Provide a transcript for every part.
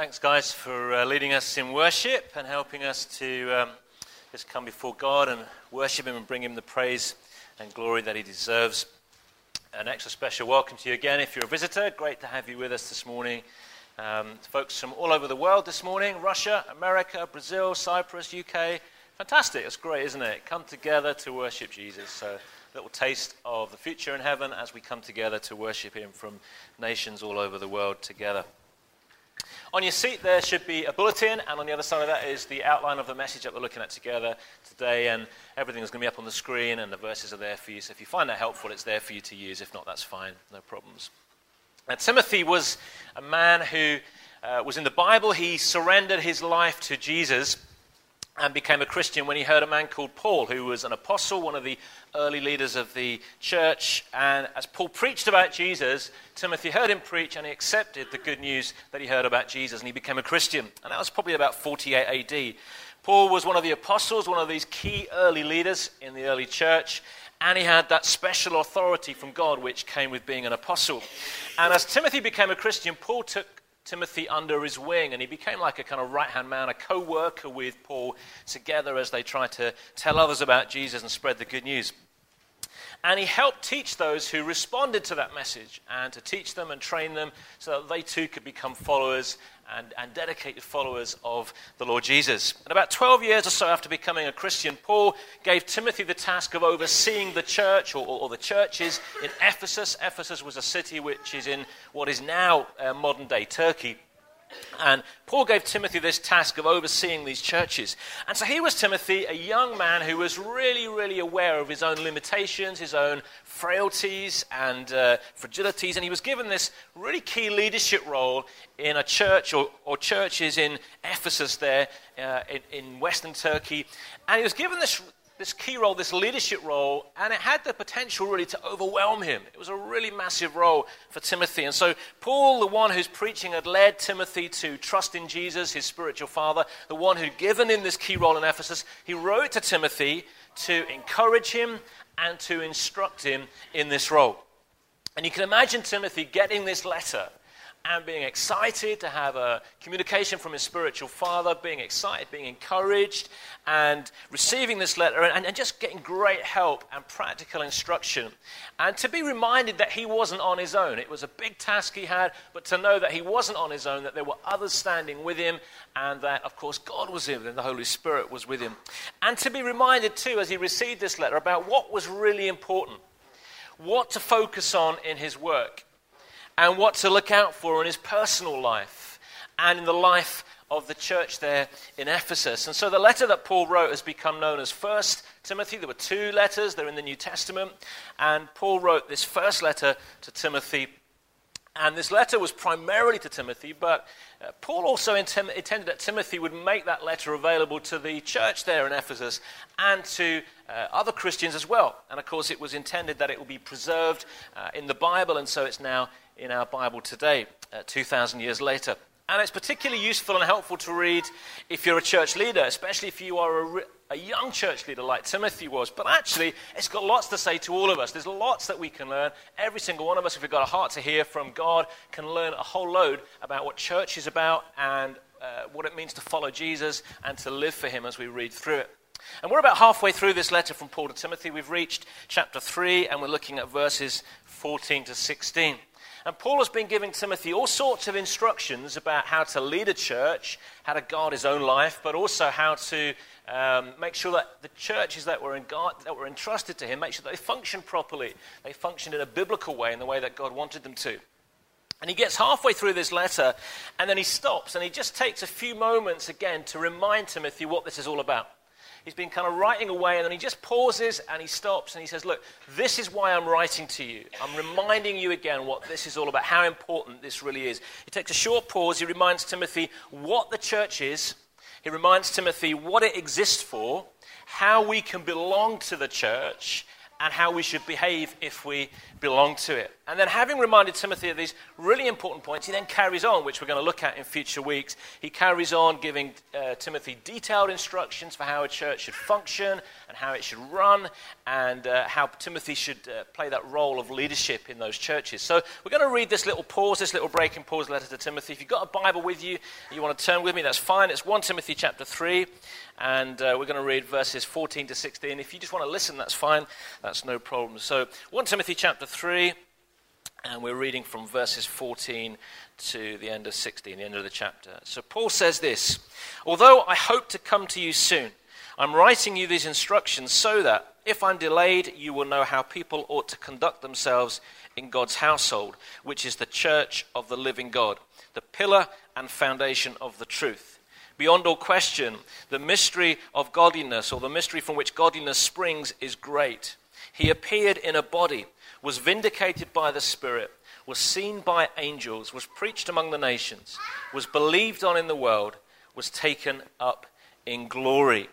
Thanks, guys, for leading us in worship and helping us to just come before God and worship Him and bring Him the praise and glory that He deserves. An extra special welcome to you again if you're a visitor. Great to have you with us this morning. Folks from all over the world this morning, Russia, America, Brazil, Cyprus, UK. Fantastic. It's great, isn't it? Come together to worship Jesus. So a little taste of the future in heaven as we come together to worship Him from nations all over the world together. On your seat there should be a bulletin, and on the other side of that is the outline of the message that we're looking at together today, and everything is going to be up on the screen, and the verses are there for you. So if you find that helpful, it's there for you to use. If not, that's fine. No problems. Now, Timothy was a man who was in the Bible. He surrendered his life to Jesus and became a Christian when he heard a man called Paul, who was an apostle, one of the early leaders of the church. And as Paul preached about Jesus, Timothy heard him preach, and he accepted the good news that he heard about Jesus, and he became a Christian. And that was probably about 48 AD. Paul was one of the apostles, one of these key early leaders in the early church, and he had that special authority from God which came with being an apostle. And as Timothy became a Christian, Paul took Timothy under his wing, and he became like a kind of right-hand man, a co-worker with Paul, together as they tried to tell others about Jesus and spread the good news. And he helped teach those who responded to that message, and to teach them and train them so that they too could become followers and dedicated followers of the Lord Jesus. And about 12 years or so after becoming a Christian, Paul gave Timothy the task of overseeing the church or the churches in Ephesus. Ephesus was a city which is in what is now modern-day Turkey. And Paul gave Timothy this task of overseeing these churches. And so here was Timothy, a young man who was really, really aware of his own limitations, his own frailties and fragilities. And he was given this really key leadership role in a church or churches in Ephesus there in western Turkey. And he was given this key role, this leadership role, and it had the potential really to overwhelm him. It was a really massive role for Timothy. And so Paul, the one whose preaching had led Timothy to trust in Jesus, his spiritual father, the one who'd given him this key role in Ephesus, he wrote to Timothy to encourage him and to instruct him in this role. And you can imagine Timothy getting this letter and being excited to have a communication from his spiritual father, being excited, being encouraged, and receiving this letter, and just getting great help and practical instruction. And to be reminded that he wasn't on his own. It was a big task he had, but to know that he wasn't on his own, that there were others standing with him, and that, of course, God was with him, and the Holy Spirit was with him. And to be reminded, too, as he received this letter, about what was really important, what to focus on in his work, and what to look out for in his personal life and in the life of the church there in Ephesus. And so the letter that Paul wrote has become known as 1 Timothy. There were two letters. They're in the New Testament. And Paul wrote this first letter to Timothy. And this letter was primarily to Timothy, but Paul also intended that Timothy would make that letter available to the church there in Ephesus and to other Christians as well. And of course, it was intended that it would be preserved in the Bible, and so it's now in our Bible today, 2,000 years later. And it's particularly useful and helpful to read if you're a church leader, especially if you are a young church leader like Timothy was. But actually, it's got lots to say to all of us. There's lots that we can learn. Every single one of us, if we've got a heart to hear from God, can learn a whole load about what church is about and what it means to follow Jesus and to live for Him as we read through it. And we're about halfway through this letter from Paul to Timothy. We've reached chapter 3, and we're looking at verses 14 to 16. And Paul has been giving Timothy all sorts of instructions about how to lead a church, how to guard his own life, but also how to make sure that the churches that were entrusted to him, make sure that they function properly. They functioned in a biblical way, in the way that God wanted them to. And he gets halfway through this letter, and then he stops, and he just takes a few moments again to remind Timothy what this is all about. He's been kind of writing away, and then he just pauses and he stops and he says, look, this is why I'm writing to you. I'm reminding you again what this is all about, how important this really is. He takes a short pause. He reminds Timothy what the church is. He reminds Timothy what it exists for, how we can belong to the church, and how we should behave if we belong to it. And then, having reminded Timothy of these really important points, he then carries on, which we're going to look at in future weeks. He carries on giving Timothy detailed instructions for how a church should function and how it should run, and how Timothy should play that role of leadership in those churches. So we're going to read this little pause, this little break in Paul's letter to Timothy. If you've got a Bible with you, you want to turn with me, that's fine. It's 1 Timothy chapter 3, and we're going to read verses 14 to 16. If you just want to listen, that's fine. That's no problem. So 1 Timothy chapter 3, and we're reading from verses 14 to the end of 16, the end of the chapter. So Paul says this: "Although I hope to come to you soon, I'm writing you these instructions so that, if I'm delayed, you will know how people ought to conduct themselves in God's household, which is the church of the living God, the pillar and foundation of the truth. Beyond all question, the mystery of godliness, or the mystery from which godliness springs, is great. He appeared in a body, was vindicated by the Spirit, was seen by angels, was preached among the nations, was believed on in the world, was taken up in glory."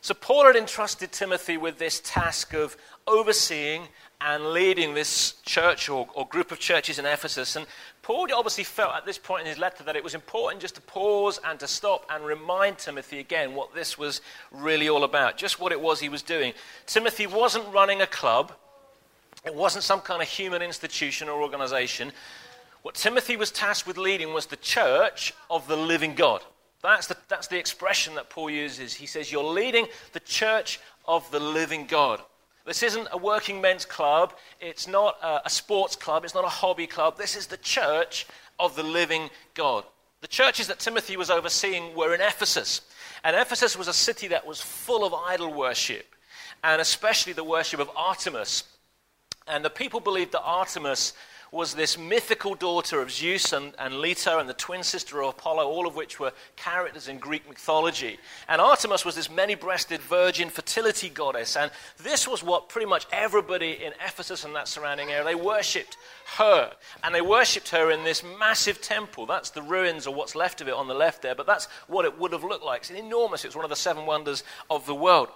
So Paul had entrusted Timothy with this task of overseeing and leading this church or group of churches in Ephesus. And Paul obviously felt at this point in his letter that it was important just to pause and to stop and remind Timothy again what this was really all about, just what it was he was doing. Timothy wasn't running a club. It wasn't some kind of human institution or organization. What Timothy was tasked with leading was the church of the living God. That's the expression that Paul uses. He says, you're leading the church of the living God. This isn't a working men's club. It's not a sports club. It's not a hobby club. This is the church of the living God. The churches that Timothy was overseeing were in Ephesus. And Ephesus was a city that was full of idol worship, and especially the worship of Artemis. And the people believed that Artemis was this mythical daughter of Zeus and Leto and the twin sister of Apollo, all of which were characters in Greek mythology. And Artemis was this many-breasted virgin fertility goddess, and this was what pretty much everybody in Ephesus and that surrounding area, they worshipped her. And they worshipped her in this massive temple. That's the ruins, or what's left of it on the left there, but that's what it would have looked like. It's enormous. It's one of the seven wonders of the world.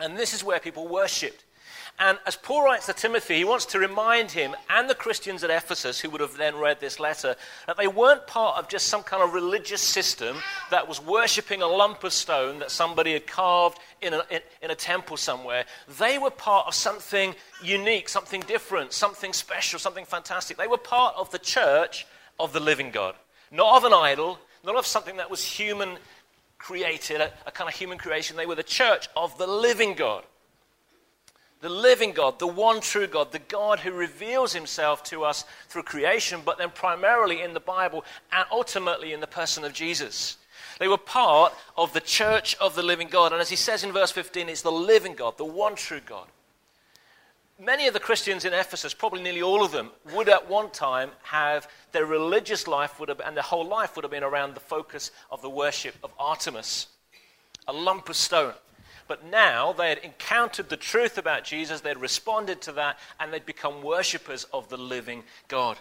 And this is where people worshipped. And as Paul writes to Timothy, he wants to remind him and the Christians at Ephesus, who would have then read this letter, that they weren't part of just some kind of religious system that was worshipping a lump of stone that somebody had carved in a temple somewhere. They were part of something unique, something different, something special, something fantastic. They were part of the church of the living God, not of an idol, not of something that was human created, a kind of human creation. They were the church of the living God. The living God, the one true God, the God who reveals himself to us through creation, but then primarily in the Bible and ultimately in the person of Jesus. They were part of the church of the living God. And as he says in verse 15, it's the living God, the one true God. Many of the Christians in Ephesus, probably nearly all of them, would at one time have their religious life would have, and their whole life would have been around the focus of the worship of Artemis, a lump of stone. But now they had encountered the truth about Jesus, they had responded to that, and they'd become worshippers of the living God.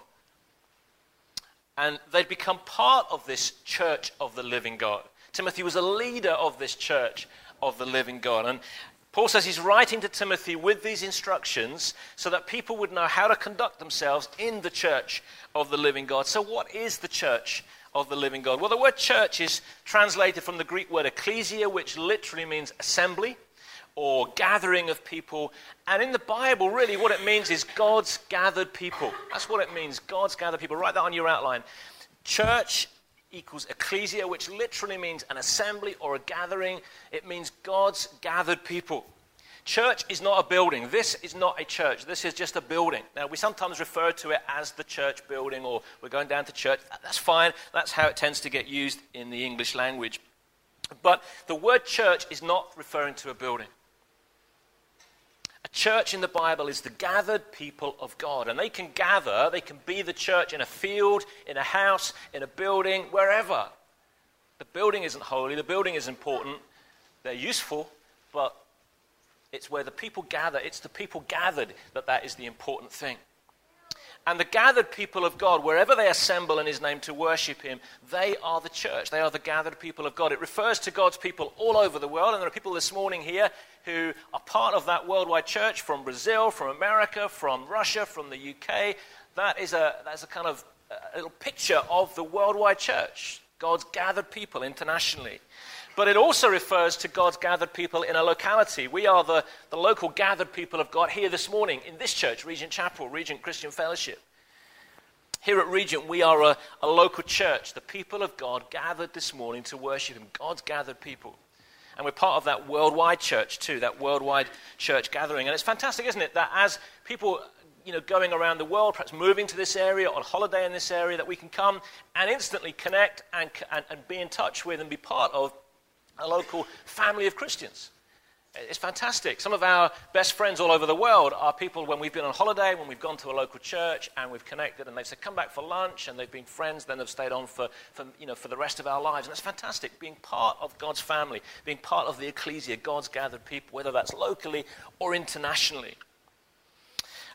And they'd become part of this church of the living God. Timothy was a leader of this church of the living God. And Paul says he's writing to Timothy with these instructions so that people would know how to conduct themselves in the church of the living God. So what is the church of the living God? Well, the word church is translated from the Greek word ecclesia, which literally means assembly or gathering of people. And in the Bible, really, what it means is God's gathered people. That's what it means, God's gathered people. Write that on your outline. Church equals ecclesia, which literally means an assembly or a gathering. It means God's gathered people. Church is not a building. This is not a church. This is just a building. Now, we sometimes refer to it as the church building, or we're going down to church. That's fine. That's how it tends to get used in the English language. But the word church is not referring to a building. A church in the Bible is the gathered people of God. And they can gather, they can be the church in a field, in a house, in a building, wherever. The building isn't holy. The building is important. They're useful, but it's where the people gather. It's the people gathered that is the important thing. And the gathered people of God, wherever they assemble in his name to worship him, they are the church. They are the gathered people of God. It refers to God's people all over the world. And there are people this morning here who are part of that worldwide church from Brazil, from America, from Russia, from the UK. That's a kind of a little picture of the worldwide church, God's gathered people internationally. But it also refers to God's gathered people in a locality. We are the local gathered people of God here this morning in this church, Regent Chapel, Regent Christian Fellowship. Here at Regent, we are a local church, the people of God gathered this morning to worship him, God's gathered people. And we're part of that worldwide church too, that worldwide church gathering. And it's fantastic, isn't it, that as people, going around the world, perhaps moving to this area, on holiday in this area, that we can come and instantly connect and be in touch with and be part of a local family of Christians. It's fantastic. Some of our best friends all over the world are people when we've been on holiday, when we've gone to a local church and we've connected and they've said, come back for lunch, and they've been friends, then they've stayed on for the rest of our lives. And that's fantastic, being part of God's family, being part of the ecclesia, God's gathered people, whether that's locally or internationally.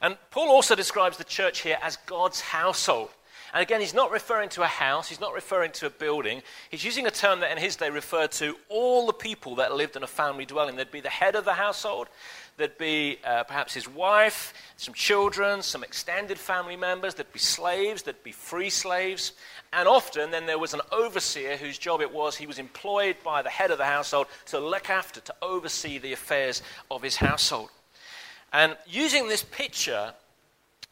And Paul also describes the church here as God's household. And again, he's not referring to a house. He's not referring to a building. He's using a term that in his day referred to all the people that lived in a family dwelling. There'd be the head of the household. There'd be perhaps his wife, some children, some extended family members. There'd be slaves. There'd be free slaves. And often then there was an overseer whose job it was, he was employed by the head of the household to look after, to oversee the affairs of his household. And using this picture,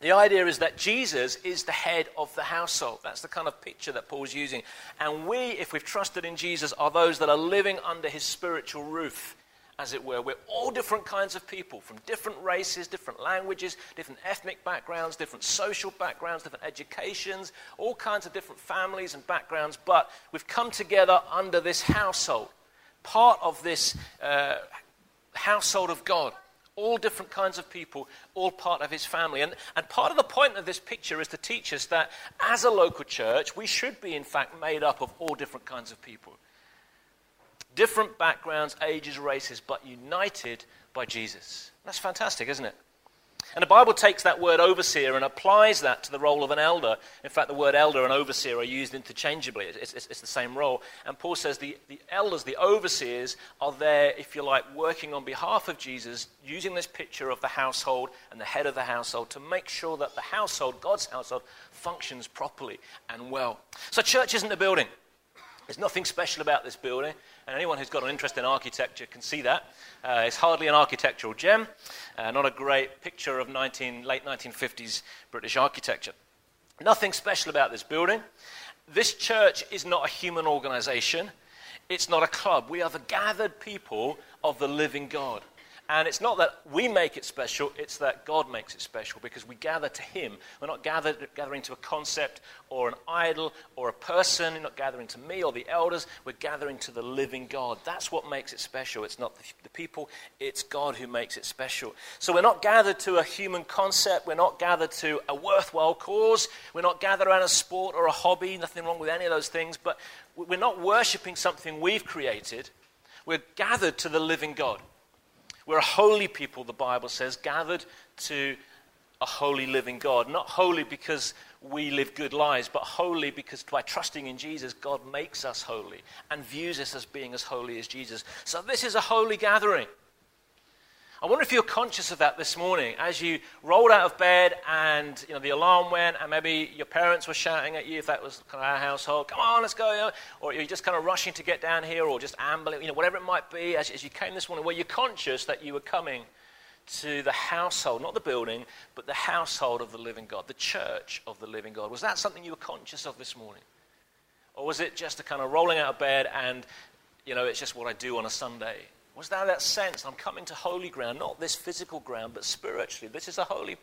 the idea is that Jesus is the head of the household. That's the kind of picture that Paul's using. And we, if we've trusted in Jesus, are those that are living under his spiritual roof, as it were. We're all different kinds of people from different races, different languages, different ethnic backgrounds, different social backgrounds, different educations, all kinds of different families and backgrounds. But we've come together under this household, part of this household of God. All different kinds of people, all part of his family. And part of the point of this picture is to teach us that as a local church, we should be, in fact, made up of all different kinds of people. Different backgrounds, ages, races, but united by Jesus. That's fantastic, isn't it? And the Bible takes that word overseer and applies that to the role of an elder. In fact, the word elder and overseer are used interchangeably. It's the same role. And Paul says the elders, the overseers, are there, if you like, working on behalf of Jesus, using this picture of the household and the head of the household to make sure that the household, God's household, functions properly and well. So church isn't a building. There's nothing special about this building, and anyone who's got an interest in architecture can see that. It's hardly an architectural gem, not a great picture of late 1950s British architecture. Nothing special about this building. This church is not a human organization. It's not a club. We are the gathered people of the living God. And it's not that we make it special, it's that God makes it special because we gather to him. We're not gathering to a concept or an idol or a person. We're not gathering to me or the elders. We're gathering to the living God. That's what makes it special. It's not the people, it's God who makes it special. So we're not gathered to a human concept. We're not gathered to a worthwhile cause. We're not gathered around a sport or a hobby. Nothing wrong with any of those things. But we're not worshipping something we've created. We're gathered to the living God. We're a holy people, the Bible says, gathered to a holy living God. Not holy because we live good lives, but holy because by trusting in Jesus, God makes us holy and views us as being as holy as Jesus. So this is a holy gathering. I wonder if you're conscious of that this morning as you rolled out of bed and the alarm went and maybe your parents were shouting at you, if that was kind of our household, come on, let's go, or you're just kind of rushing to get down here or just ambling, whatever it might be, as you came this morning, were you conscious that you were coming to the household, not the building, but the household of the living God, the church of the living God? Was that something you were conscious of this morning? Or was it just a kind of rolling out of bed and, it's just what I do on a Sunday? Was there that sense, I'm coming to holy ground, not this physical ground, but spiritually. This is a holy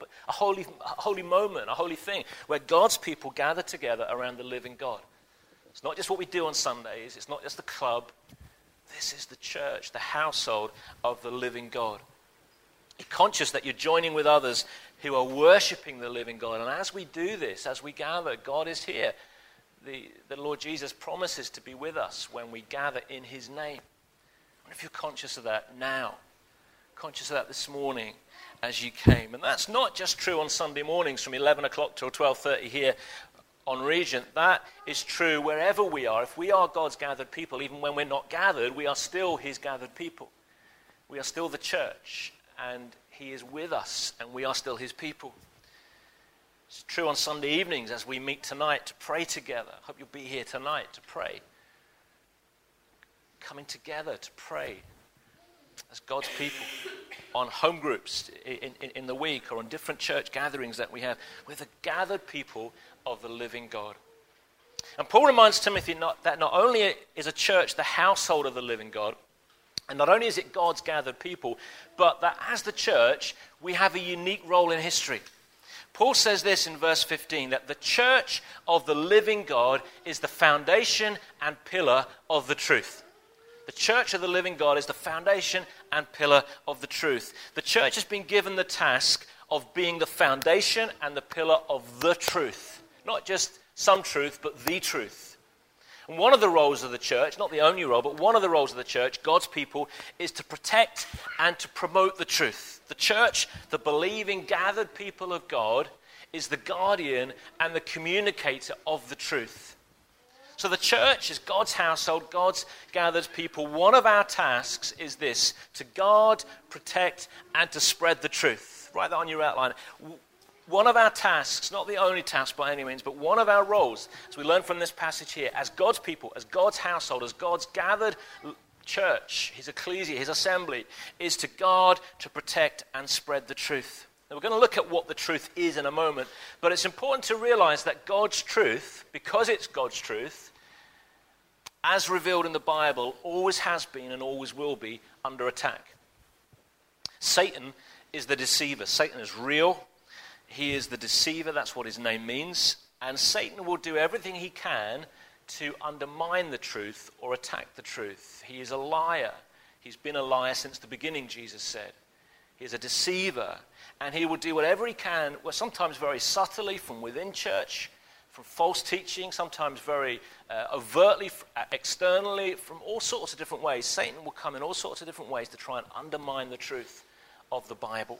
moment, a holy thing, where God's people gather together around the living God. It's not just what we do on Sundays. It's not just the club. This is the church, the household of the living God. You're conscious that you're joining with others who are worshipping the living God. And as we do this, as we gather, God is here. The Lord Jesus promises to be with us when we gather in his name. If you're conscious of that now, conscious of that this morning as you came. And that's not just true on Sunday mornings from 11 o'clock till 12:30 here on Regent. That is true wherever we are. If we are God's gathered people, even when we're not gathered, we are still his gathered people. We are still the church, and he is with us, and we are still his people. It's true on Sunday evenings as we meet tonight to pray together. I hope you'll be here tonight to pray. Coming together to pray as God's people on home groups in the week or on different church gatherings that we have. We're the gathered people of the living God. And Paul reminds Timothy that not only is a church the household of the living God, and not only is it God's gathered people, but that as the church, we have a unique role in history. Paul says this in verse 15, that the church of the living God is the foundation and pillar of the truth. The church of the living God is the foundation and pillar of the truth. The church has been given the task of being the foundation and the pillar of the truth. Not just some truth, but the truth. And one of the roles of the church, not the only role, but one of the roles of the church, God's people, is to protect and to promote the truth. The church, the believing, gathered people of God, is the guardian and the communicator of the truth. So the church is God's household, God's gathered people. One of our tasks is this, to guard, protect, and to spread the truth. Write that on your outline. One of our tasks, not the only task by any means, but one of our roles, as we learn from this passage here, as God's people, as God's household, as God's gathered church, his ecclesia, his assembly, is to guard, to protect, and spread the truth. Now, we're going to look at what the truth is in a moment, but it's important to realize that God's truth, because it's God's truth, as revealed in the Bible, always has been and always will be under attack. Satan is the deceiver. Satan is real. He is the deceiver, that's what his name means. And Satan will do everything he can to undermine the truth or attack the truth. He is a liar. He's been a liar since the beginning, Jesus said. He is a deceiver. And he will do whatever he can, well, sometimes very subtly from within church, from false teaching, sometimes very overtly, externally, from all sorts of different ways. Satan will come in all sorts of different ways to try and undermine the truth of the Bible.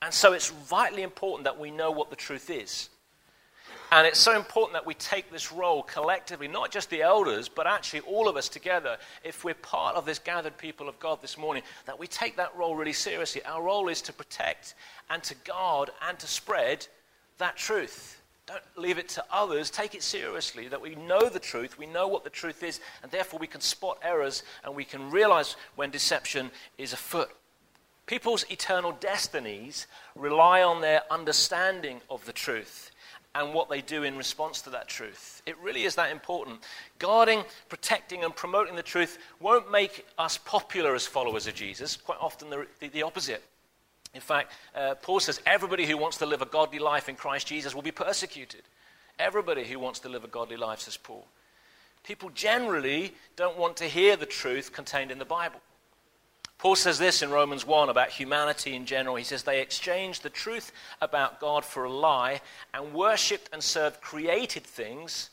And so it's vitally important that we know what the truth is. And it's so important that we take this role collectively, not just the elders, but actually all of us together, if we're part of this gathered people of God this morning, that we take that role really seriously. Our role is to protect and to guard and to spread that truth. Don't leave it to others. Take it seriously, that we know the truth, we know what the truth is, and therefore we can spot errors and we can realize when deception is afoot. People's eternal destinies rely on their understanding of the truth and what they do in response to that truth. It really is that important. Guarding, protecting, and promoting the truth won't make us popular as followers of Jesus. Quite often the opposite. In fact, Paul says everybody who wants to live a godly life in Christ Jesus will be persecuted. Everybody who wants to live a godly life, says Paul. People generally don't want to hear the truth contained in the Bible. Paul says this in Romans 1 about humanity in general. He says, they exchanged the truth about God for a lie and worshipped and served created things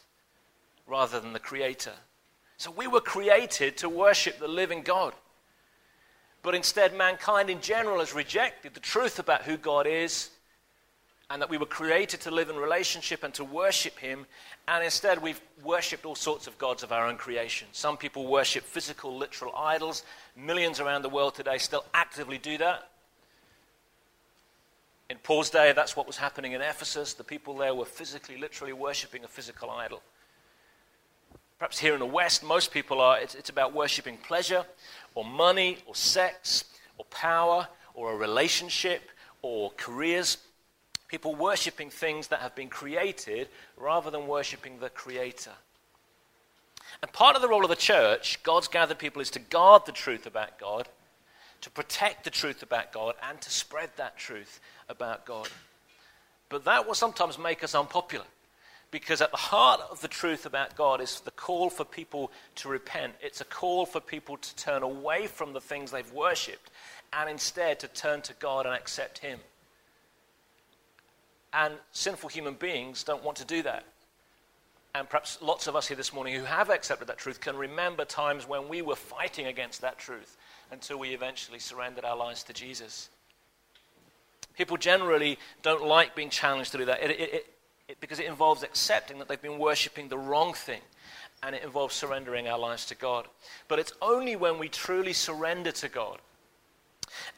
rather than the Creator. So we were created to worship the living God. But instead, mankind in general has rejected the truth about who God is and that we were created to live in relationship and to worship him. And instead, we've worshipped all sorts of gods of our own creation. Some people worship physical, literal idols. Millions around the world today still actively do that. In Paul's day, that's what was happening in Ephesus. The people there were physically, literally worshipping a physical idol. Perhaps here in the West, most people are. It's about worshipping pleasure or money or sex or power or a relationship or careers. People worshipping things that have been created rather than worshipping the Creator. And part of the role of the church, God's gathered people, is to guard the truth about God, to protect the truth about God, and to spread that truth about God. But that will sometimes make us unpopular, because at the heart of the truth about God is the call for people to repent. It's a call for people to turn away from the things they've worshipped and instead to turn to God and accept him. And sinful human beings don't want to do that. and perhaps lots of us here this morning who have accepted that truth can remember times when we were fighting against that truth until we eventually surrendered our lives to Jesus. People generally don't like being challenged to do that because it involves accepting that they've been worshipping the wrong thing, and it involves surrendering our lives to God. But it's only when we truly surrender to God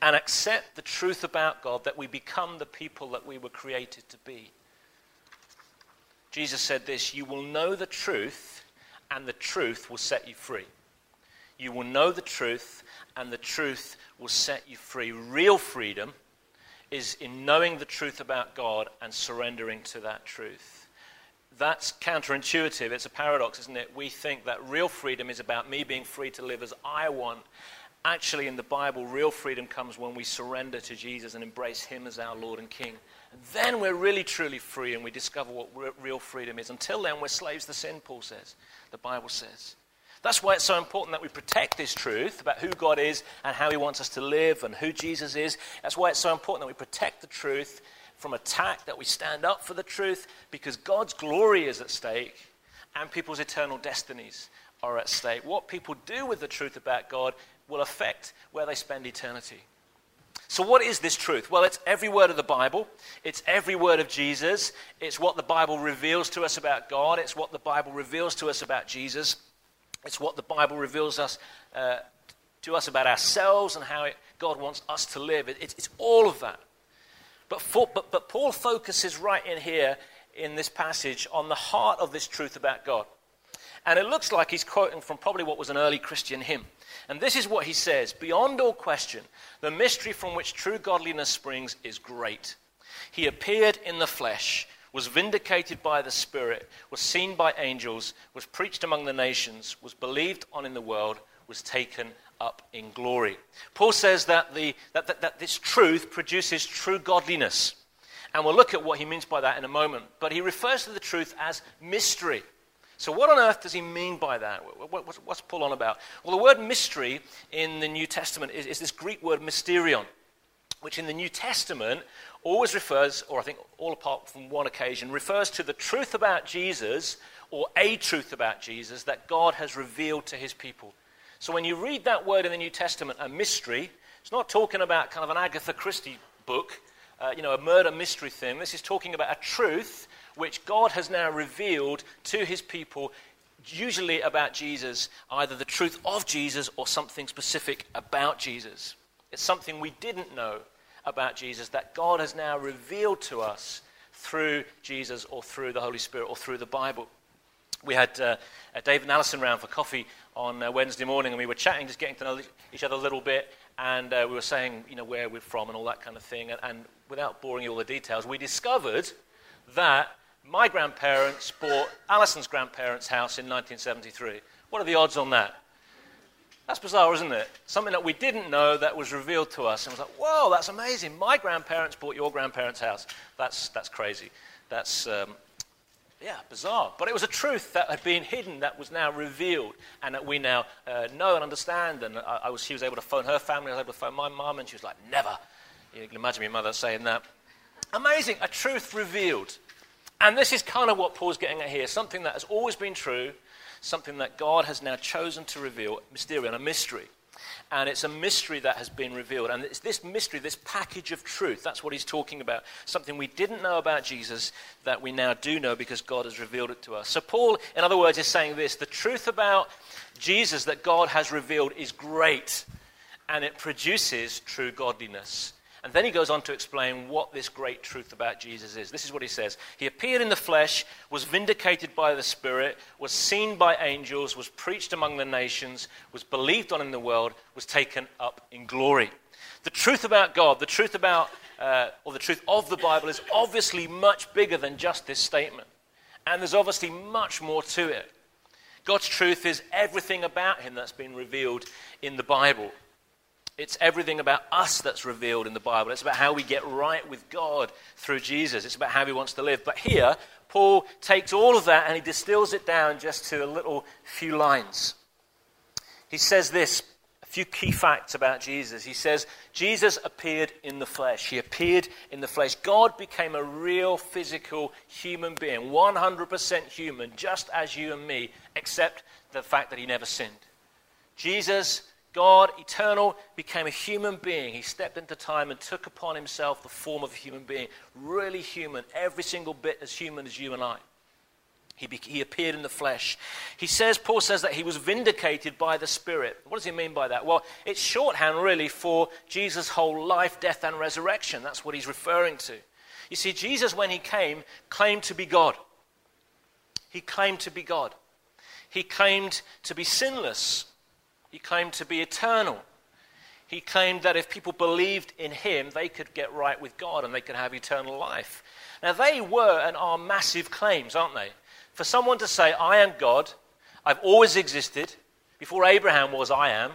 and accept the truth about God that we become the people that we were created to be. Jesus said this, "You will know the truth, and the truth will set you free." You will know the truth, and the truth will set you free. Real freedom is in knowing the truth about God and surrendering to that truth. That's counterintuitive. It's a paradox, isn't it? We think that real freedom is about me being free to live as I want. Actually, in the Bible, real freedom comes when we surrender to Jesus and embrace him as our Lord and King. And then we're really, truly free, and we discover what real freedom is. Until then, we're slaves to sin, Paul says, the Bible says. That's why it's so important that we protect this truth about who God is and how he wants us to live and who Jesus is. That's why it's so important that we protect the truth from attack, that we stand up for the truth, because God's glory is at stake and people's eternal destinies are at stake. What people do with the truth about God will affect where they spend eternity. So what is this truth? Well, it's every word of the Bible. It's every word of Jesus. It's what the Bible reveals to us about God. It's what the Bible reveals to us about Jesus. It's what the Bible reveals to us about ourselves and how God wants us to live. It's all of that. But Paul focuses right in here in this passage on the heart of this truth about God. And it looks like he's quoting from probably what was an early Christian hymn. And this is what he says, "Beyond all question, the mystery from which true godliness springs is great. He appeared in the flesh, was vindicated by the Spirit, was seen by angels, was preached among the nations, was believed on in the world, was taken up in glory." Paul says that this truth produces true godliness. And we'll look at what he means by that in a moment. But he refers to the truth as mystery. So what on earth does he mean by that? What's Paul on about? Well, the word mystery in the New Testament is this Greek word mysterion, which in the New Testament always refers, or I think all apart from one occasion, refers to the truth about Jesus or a truth about Jesus that God has revealed to his people. So when you read that word in the New Testament, a mystery, it's not talking about kind of an Agatha Christie book, a murder mystery thing. This is talking about a truth which God has now revealed to his people, usually about Jesus, either the truth of Jesus or something specific about Jesus. It's something we didn't know about Jesus that God has now revealed to us through Jesus or through the Holy Spirit or through the Bible. We had David and Allison round for coffee on Wednesday morning, and we were chatting, just getting to know each other a little bit, and we were saying, where we're from and all that kind of thing. And without boring you all the details, we discovered that my grandparents bought Alison's grandparents' house in 1973. What are the odds on that? That's bizarre, isn't it? Something that we didn't know that was revealed to us. And I was like, whoa, that's amazing. My grandparents bought your grandparents' house. That's crazy. That's, bizarre. But it was a truth that had been hidden that was now revealed and that we now know and understand. And she was able to phone her family. I was able to phone my mum, and she was like, never. You can imagine my mother saying that. Amazing, a truth revealed. And this is kind of what Paul's getting at here, something that has always been true, something that God has now chosen to reveal, mysterion, a mystery. And it's a mystery that has been revealed. And it's this mystery, this package of truth, that's what he's talking about, something we didn't know about Jesus that we now do know because God has revealed it to us. So Paul, in other words, is saying this, the truth about Jesus that God has revealed is great, and it produces true godliness. And then he goes on to explain what this great truth about Jesus is. This is what he says. He appeared in the flesh, was vindicated by the Spirit, was seen by angels, was preached among the nations, was believed on in the world, was taken up in glory. The truth about God, the truth about, or the truth of the Bible is obviously much bigger than just this statement. And there's obviously much more to it. God's truth is everything about him that's been revealed in the Bible. It's everything about us that's revealed in the Bible. It's about how we get right with God through Jesus. It's about how he wants to live. But here, Paul takes all of that and he distills it down just to a little few lines. He says this, few key facts about Jesus. He says, Jesus appeared in the flesh. He appeared in the flesh. God became a real physical human being, 100% human, just as you and me, except the fact that he never sinned. Jesus, God, eternal, became a human being. He stepped into time and took upon himself the form of a human being, really human, every single bit as human as you and I. He appeared in the flesh. He says, Paul says that he was vindicated by the Spirit. What does he mean by that? Well, it's shorthand really for Jesus' whole life, death, and resurrection. That's what he's referring to. You see, Jesus, when he came, claimed to be God. He claimed to be God. He claimed to be sinless. He claimed to be eternal. He claimed that if people believed in him, they could get right with God and they could have eternal life. Now, they were and are massive claims, aren't they? For someone to say, I am God, I've always existed, before Abraham was, I am.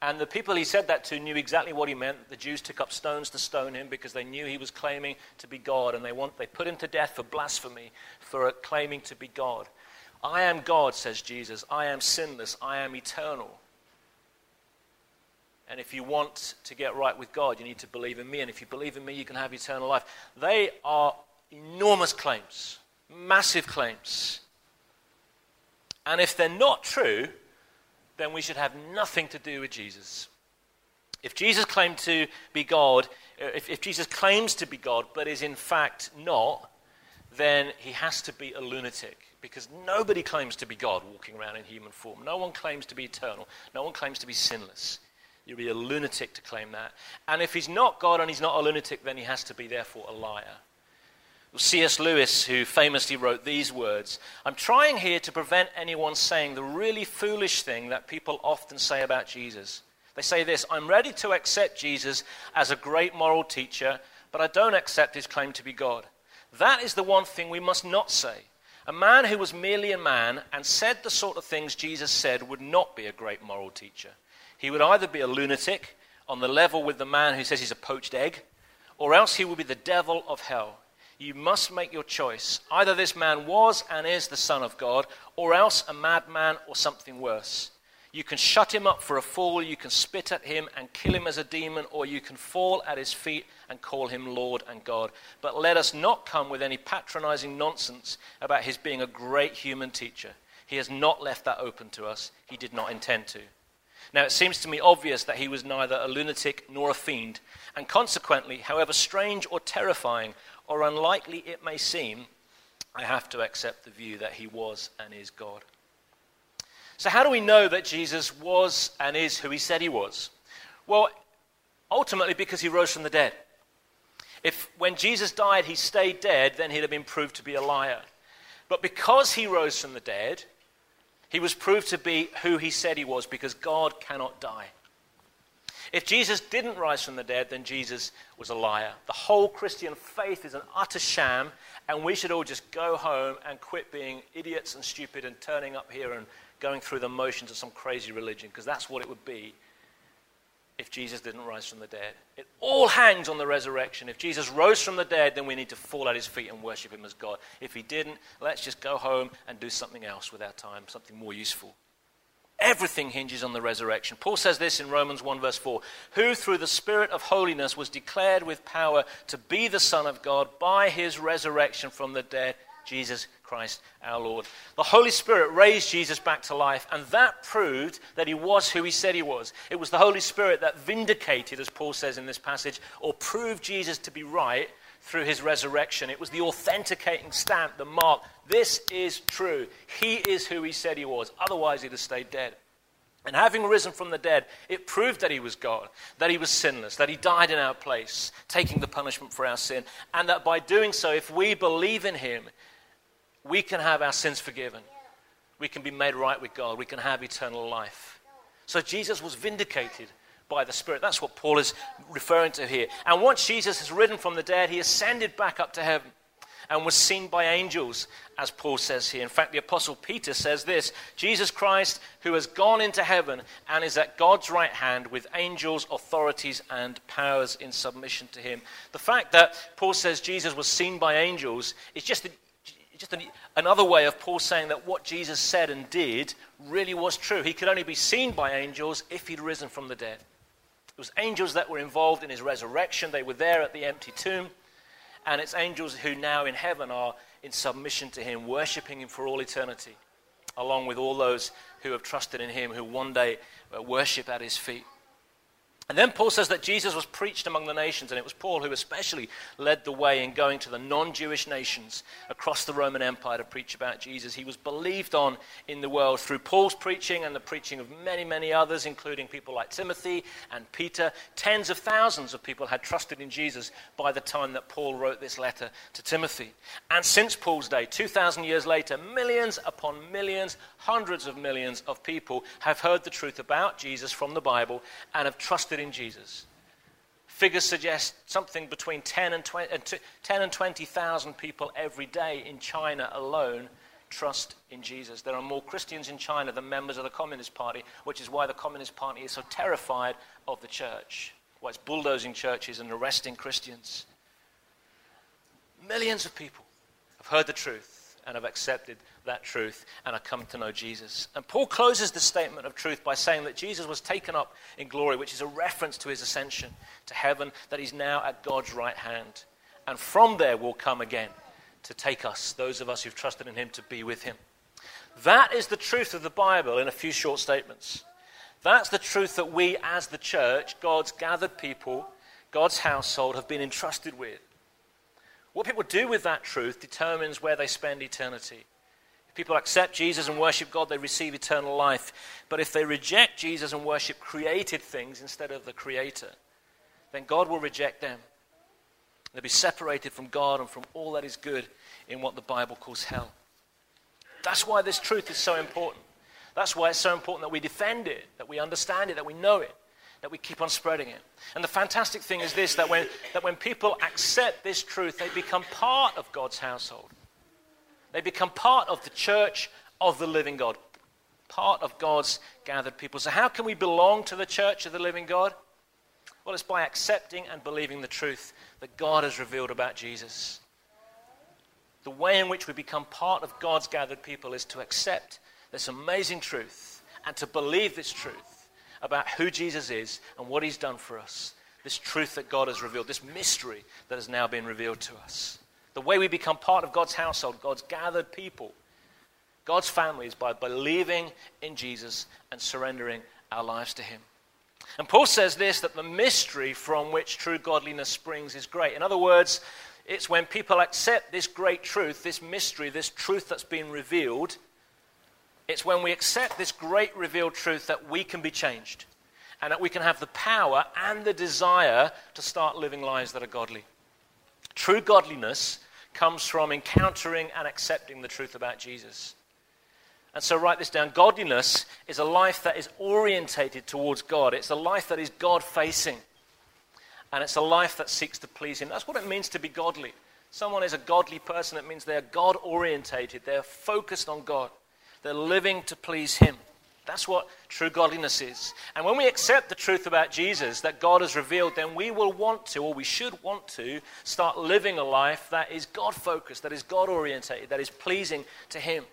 And the people he said that to knew exactly what he meant. The Jews took up stones to stone him because they knew he was claiming to be God, and they put him to death for blasphemy, for claiming to be God. I am God, says Jesus. I am sinless. I am eternal. And if you want to get right with God, you need to believe in me. And if you believe in me, you can have eternal life. They are enormous claims. Massive claims. And if they're not true, then we should have nothing to do with Jesus. If Jesus claimed to be God, if Jesus claims to be God but is in fact not, then he has to be a lunatic, because nobody claims to be God walking around in human form. No one claims to be eternal. No one claims to be sinless. You'd be a lunatic to claim that. And if he's not God and he's not a lunatic, then he has to be therefore a liar. C.S. Lewis, who famously wrote these words, I'm trying here to prevent anyone saying the really foolish thing that people often say about Jesus. They say this, I'm ready to accept Jesus as a great moral teacher, but I don't accept his claim to be God. That is the one thing we must not say. A man who was merely a man and said the sort of things Jesus said would not be a great moral teacher. He would either be a lunatic on the level with the man who says he's a poached egg, or else he would be the devil of hell. You must make your choice. Either this man was and is the Son of God, or else a madman or something worse. You can shut him up for a fool, you can spit at him and kill him as a demon, or you can fall at his feet and call him Lord and God. But let us not come with any patronizing nonsense about his being a great human teacher. He has not left that open to us. He did not intend to. Now, it seems to me obvious that he was neither a lunatic nor a fiend, and consequently, however strange or terrifying or unlikely it may seem, I have to accept the view that he was and is God. So how do we know that Jesus was and is who he said he was? Well, ultimately because he rose from the dead. If when Jesus died he stayed dead, then he'd have been proved to be a liar. But because he rose from the dead, he was proved to be who he said he was, because God cannot die. If Jesus didn't rise from the dead, then Jesus was a liar. The whole Christian faith is an utter sham, and we should all just go home and quit being idiots and stupid and turning up here and going through the motions of some crazy religion, because that's what it would be if Jesus didn't rise from the dead. It all hangs on the resurrection. If Jesus rose from the dead, then we need to fall at his feet and worship him as God. If he didn't, let's just go home and do something else with our time, something more useful. Everything hinges on the resurrection. Paul says this in Romans 1 verse 4, who through the Spirit of holiness was declared with power to be the Son of God by his resurrection from the dead, Jesus Christ our Lord. The Holy Spirit raised Jesus back to life, and that proved that he was who he said he was. It was the Holy Spirit that vindicated, as Paul says in this passage, or proved Jesus to be right through his resurrection. It was the authenticating stamp, the mark. This is true. He is who he said he was. Otherwise, he'd have stayed dead. And having risen from the dead, it proved that he was God, that he was sinless, that he died in our place, taking the punishment for our sin, and that by doing so, if we believe in him, we can have our sins forgiven. We can be made right with God. We can have eternal life. So Jesus was vindicated by the Spirit. That's what Paul is referring to here. And once Jesus has risen from the dead, he ascended back up to heaven and was seen by angels, as Paul says here. In fact, the Apostle Peter says this, Jesus Christ, who has gone into heaven and is at God's right hand with angels, authorities, and powers in submission to him. The fact that Paul says Jesus was seen by angels is just It's just another way of Paul saying that what Jesus said and did really was true. He could only be seen by angels if he'd risen from the dead. It was angels that were involved in his resurrection. They were there at the empty tomb. And it's angels who now in heaven are in submission to him, worshipping him for all eternity, along with all those who have trusted in him, who one day worship at his feet. And then Paul says that Jesus was preached among the nations, and it was Paul who especially led the way in going to the non-Jewish nations across the Roman Empire to preach about Jesus. He was believed on in the world through Paul's preaching and the preaching of many, many others, including people like Timothy and Peter. Tens of thousands of people had trusted in Jesus by the time that Paul wrote this letter to Timothy. And since Paul's day, 2,000 years later, millions upon millions, hundreds of millions of people have heard the truth about Jesus from the Bible and have trusted in Jesus. Figures suggest something between 10 and 20,000 people every day in China alone trust in Jesus. There are more Christians in China than members of the Communist Party, which is why the Communist Party is so terrified of the church, why it's bulldozing churches and arresting Christians. Millions of people have heard the truth and have accepted that truth and have come to know Jesus. And Paul closes the statement of truth by saying that Jesus was taken up in glory, which is a reference to his ascension to heaven, that he's now at God's right hand. And from there will come again to take us, those of us who've trusted in him, to be with him. That is the truth of the Bible in a few short statements. That's the truth that we as the church, God's gathered people, God's household, have been entrusted with. What people do with that truth determines where they spend eternity. People accept Jesus and worship God, they receive eternal life. But if they reject Jesus and worship created things instead of the Creator, then God will reject them. They'll be separated from God and from all that is good in what the Bible calls hell. That's why this truth is so important. That's why it's so important that we defend it, that we understand it, that we know it, that we keep on spreading it. And the fantastic thing is this, that when people accept this truth, they become part of God's household. They become part of the church of the living God, part of God's gathered people. So how can we belong to the church of the living God? Well, it's by accepting and believing the truth that God has revealed about Jesus. The way in which we become part of God's gathered people is to accept this amazing truth and to believe this truth about who Jesus is and what he's done for us, this truth that God has revealed, this mystery that has now been revealed to us. The way we become part of God's household, God's gathered people, God's family, is by believing in Jesus and surrendering our lives to him. And Paul says this, that the mystery from which true godliness springs is great. In other words, it's when people accept this great truth, this mystery, this truth that's been revealed, it's when we accept this great revealed truth that we can be changed and that we can have the power and the desire to start living lives that are godly. True godliness comes from encountering and accepting the truth about Jesus. And so write this down. Godliness is a life that is orientated towards God. It's a life that is God-facing. And it's a life that seeks to please him. That's what it means to be godly. Someone is a godly person. It means they're God-orientated. They're focused on God. They're living to please him. That's what true godliness is. And when we accept the truth about Jesus that God has revealed, then we will want to, or we should want to, start living a life that is God-focused, that is God-orientated, that is pleasing to him.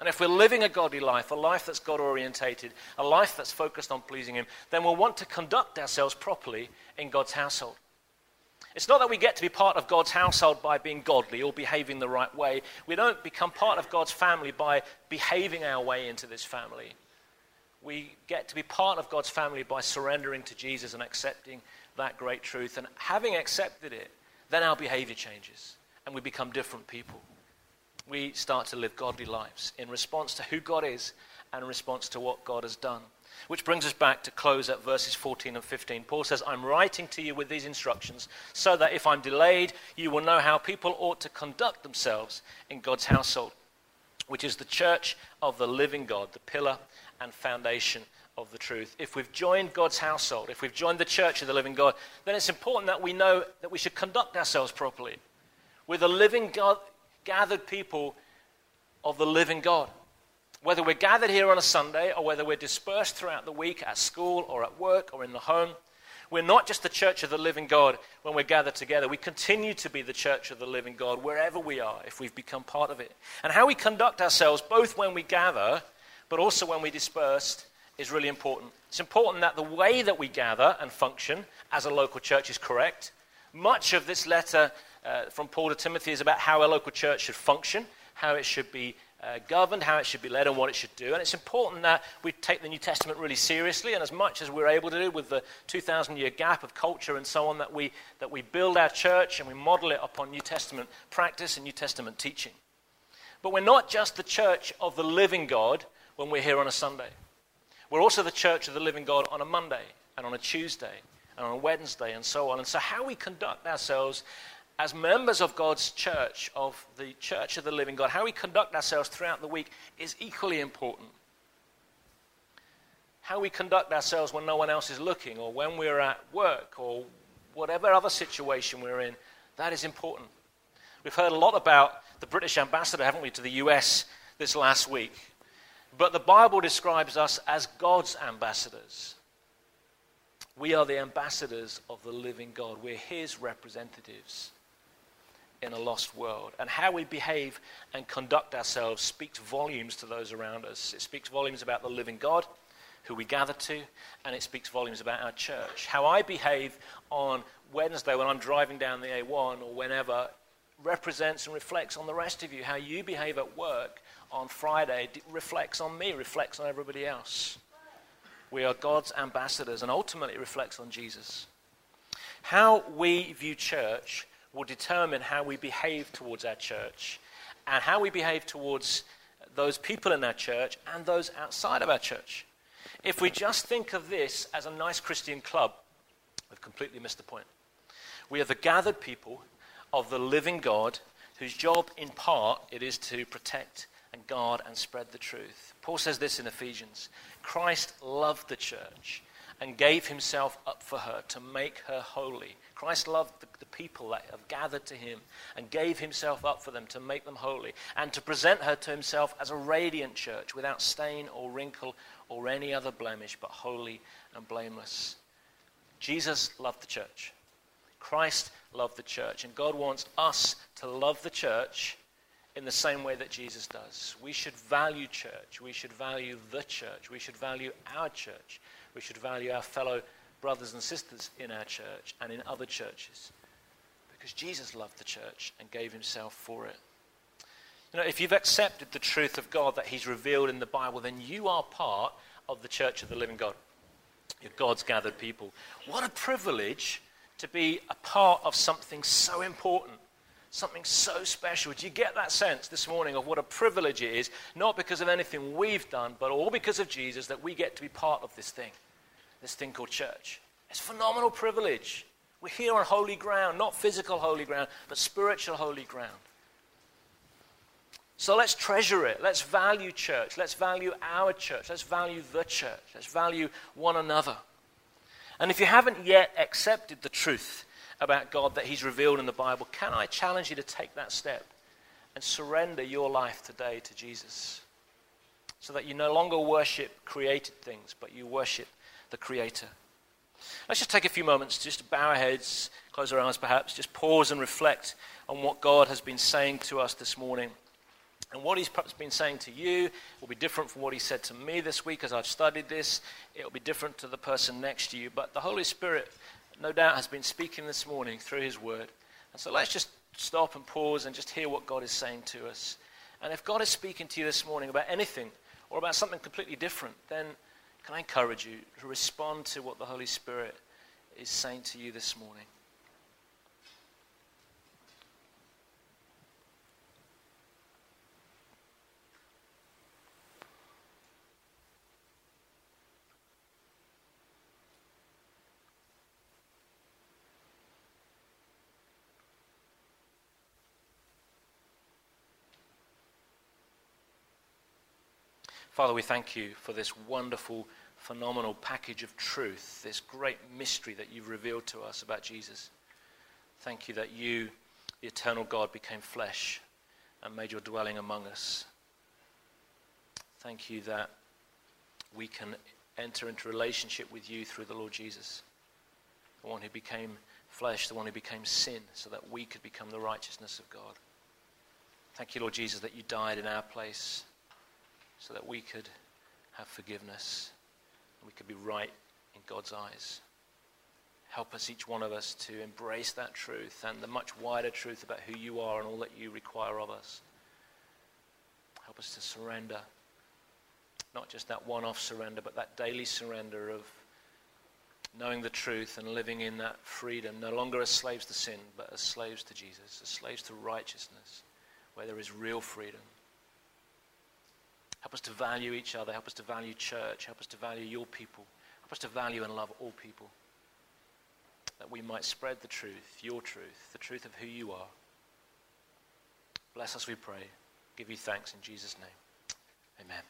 And if we're living a godly life, a life that's God-orientated, a life that's focused on pleasing him, then we'll want to conduct ourselves properly in God's household. It's not that we get to be part of God's household by being godly or behaving the right way. We don't become part of God's family by behaving our way into this family. We get to be part of God's family by surrendering to Jesus and accepting that great truth. And having accepted it, then our behavior changes and we become different people. We start to live godly lives in response to who God is and in response to what God has done. Which brings us back to close at verses 14 and 15. Paul says, I'm writing to you with these instructions so that if I'm delayed, you will know how people ought to conduct themselves in God's household, which is the church of the living God, the pillar and foundation of the truth. If we've joined God's household, if we've joined the church of the living God, then it's important that we know that we should conduct ourselves properly. We're the living God, gathered people of the living God. Whether we're gathered here on a Sunday or whether we're dispersed throughout the week at school or at work or in the home, We're not just the church of the living God when we're gathered together. We continue to be the church of the living God wherever we are, if we've become part of it. And how we conduct ourselves, both when we gather, but also when we disperse, is really important. It's important that the way that we gather and function as a local church is correct. Much of this letter from Paul to Timothy is about how a local church should function, how it should be governed, how it should be led, and what it should do. And it's important that we take the New Testament really seriously, and as much as we're able to do with the 2,000-year gap of culture and so on, that we build our church and we model it upon New Testament practice and New Testament teaching. But we're not just the church of the living God when we're here on a Sunday. We're also the church of the living God on a Monday and on a Tuesday and on a Wednesday and so on. And so how we conduct ourselves as members of God's church, of the church of the living God, how we conduct ourselves throughout the week is equally important. How we conduct ourselves when no one else is looking, or when we're at work, or whatever other situation we're in, that is important. We've heard a lot about the British ambassador, haven't we, to the US this last week. But the Bible describes us as God's ambassadors. We are the ambassadors of the living God. We're his representatives in a lost world. And how we behave and conduct ourselves speaks volumes to those around us. It speaks volumes about the living God, who we gather to, and it speaks volumes about our church. How I behave on Wednesday when I'm driving down the A1 or whenever represents and reflects on the rest of you. How you behave at work on Friday reflects on me, reflects on everybody else. We are God's ambassadors, and ultimately it reflects on Jesus. How we view church will determine how we behave towards our church and how we behave towards those people in our church and those outside of our church. If we just think of this as a nice Christian club, we've completely missed the point. We are the gathered people of the living God, whose job in part it is to protect and guard and spread the truth. Paul says this in Ephesians: Christ loved the church and gave himself up for her to make her holy. Christ loved the people that have gathered to him and gave himself up for them to make them holy and to present her to himself as a radiant church without stain or wrinkle or any other blemish, but holy and blameless. Jesus loved the church. Christ loved the church, and God wants us to love the church in the same way that Jesus does. We should value church. We should value the church. We should value our church. We should value our fellow brothers and sisters in our church and in other churches, because Jesus loved the church and gave himself for it. You know, if you've accepted the truth of God that he's revealed in the Bible, then you are part of the church of the living God. You're God's gathered people. What a privilege to be a part of something so important, something so special. Do you get that sense this morning of what a privilege it is, not because of anything we've done, but all because of Jesus, that we get to be part of this thing called church? It's a phenomenal privilege. We're here on holy ground, not physical holy ground, but spiritual holy ground. So let's treasure it. Let's value church. Let's value our church. Let's value the church. Let's value one another. And if you haven't yet accepted the truth about God that he's revealed in the Bible, can I challenge you to take that step and surrender your life today to Jesus, so that you no longer worship created things, but you worship the Creator? Let's just take a few moments just to bow our heads, close our eyes perhaps, just pause and reflect on what God has been saying to us this morning. And what he's perhaps been saying to you will be different from what he said to me this week as I've studied this. It will be different to the person next to you. But the Holy Spirit, no doubt, has been speaking this morning through his word. And so let's just stop and pause and just hear what God is saying to us. And if God is speaking to you this morning about anything or about something completely different, then can I encourage you to respond to what the Holy Spirit is saying to you this morning? Father, we thank you for this wonderful, phenomenal package of truth, this great mystery that you've revealed to us about Jesus. Thank you that you, the eternal God, became flesh and made your dwelling among us. Thank you that we can enter into relationship with you through the Lord Jesus. the one who became flesh, the one who became sin, so that we could become the righteousness of God. Thank you, Lord Jesus, that you died in our place so that we could have forgiveness and we could be right in God's eyes. Help us, each one of us, to embrace that truth and the much wider truth about who you are and all that you require of us. Help us to surrender, not just that one-off surrender, but that daily surrender of knowing the truth and living in that freedom, no longer as slaves to sin, but as slaves to Jesus, as slaves to righteousness, where there is real freedom. Help us to value each other. Help us to value church. Help us to value your people. Help us to value and love all people, that we might spread the truth, your truth, the truth of who you are. Bless us, we pray. Give you thanks in Jesus' name. Amen.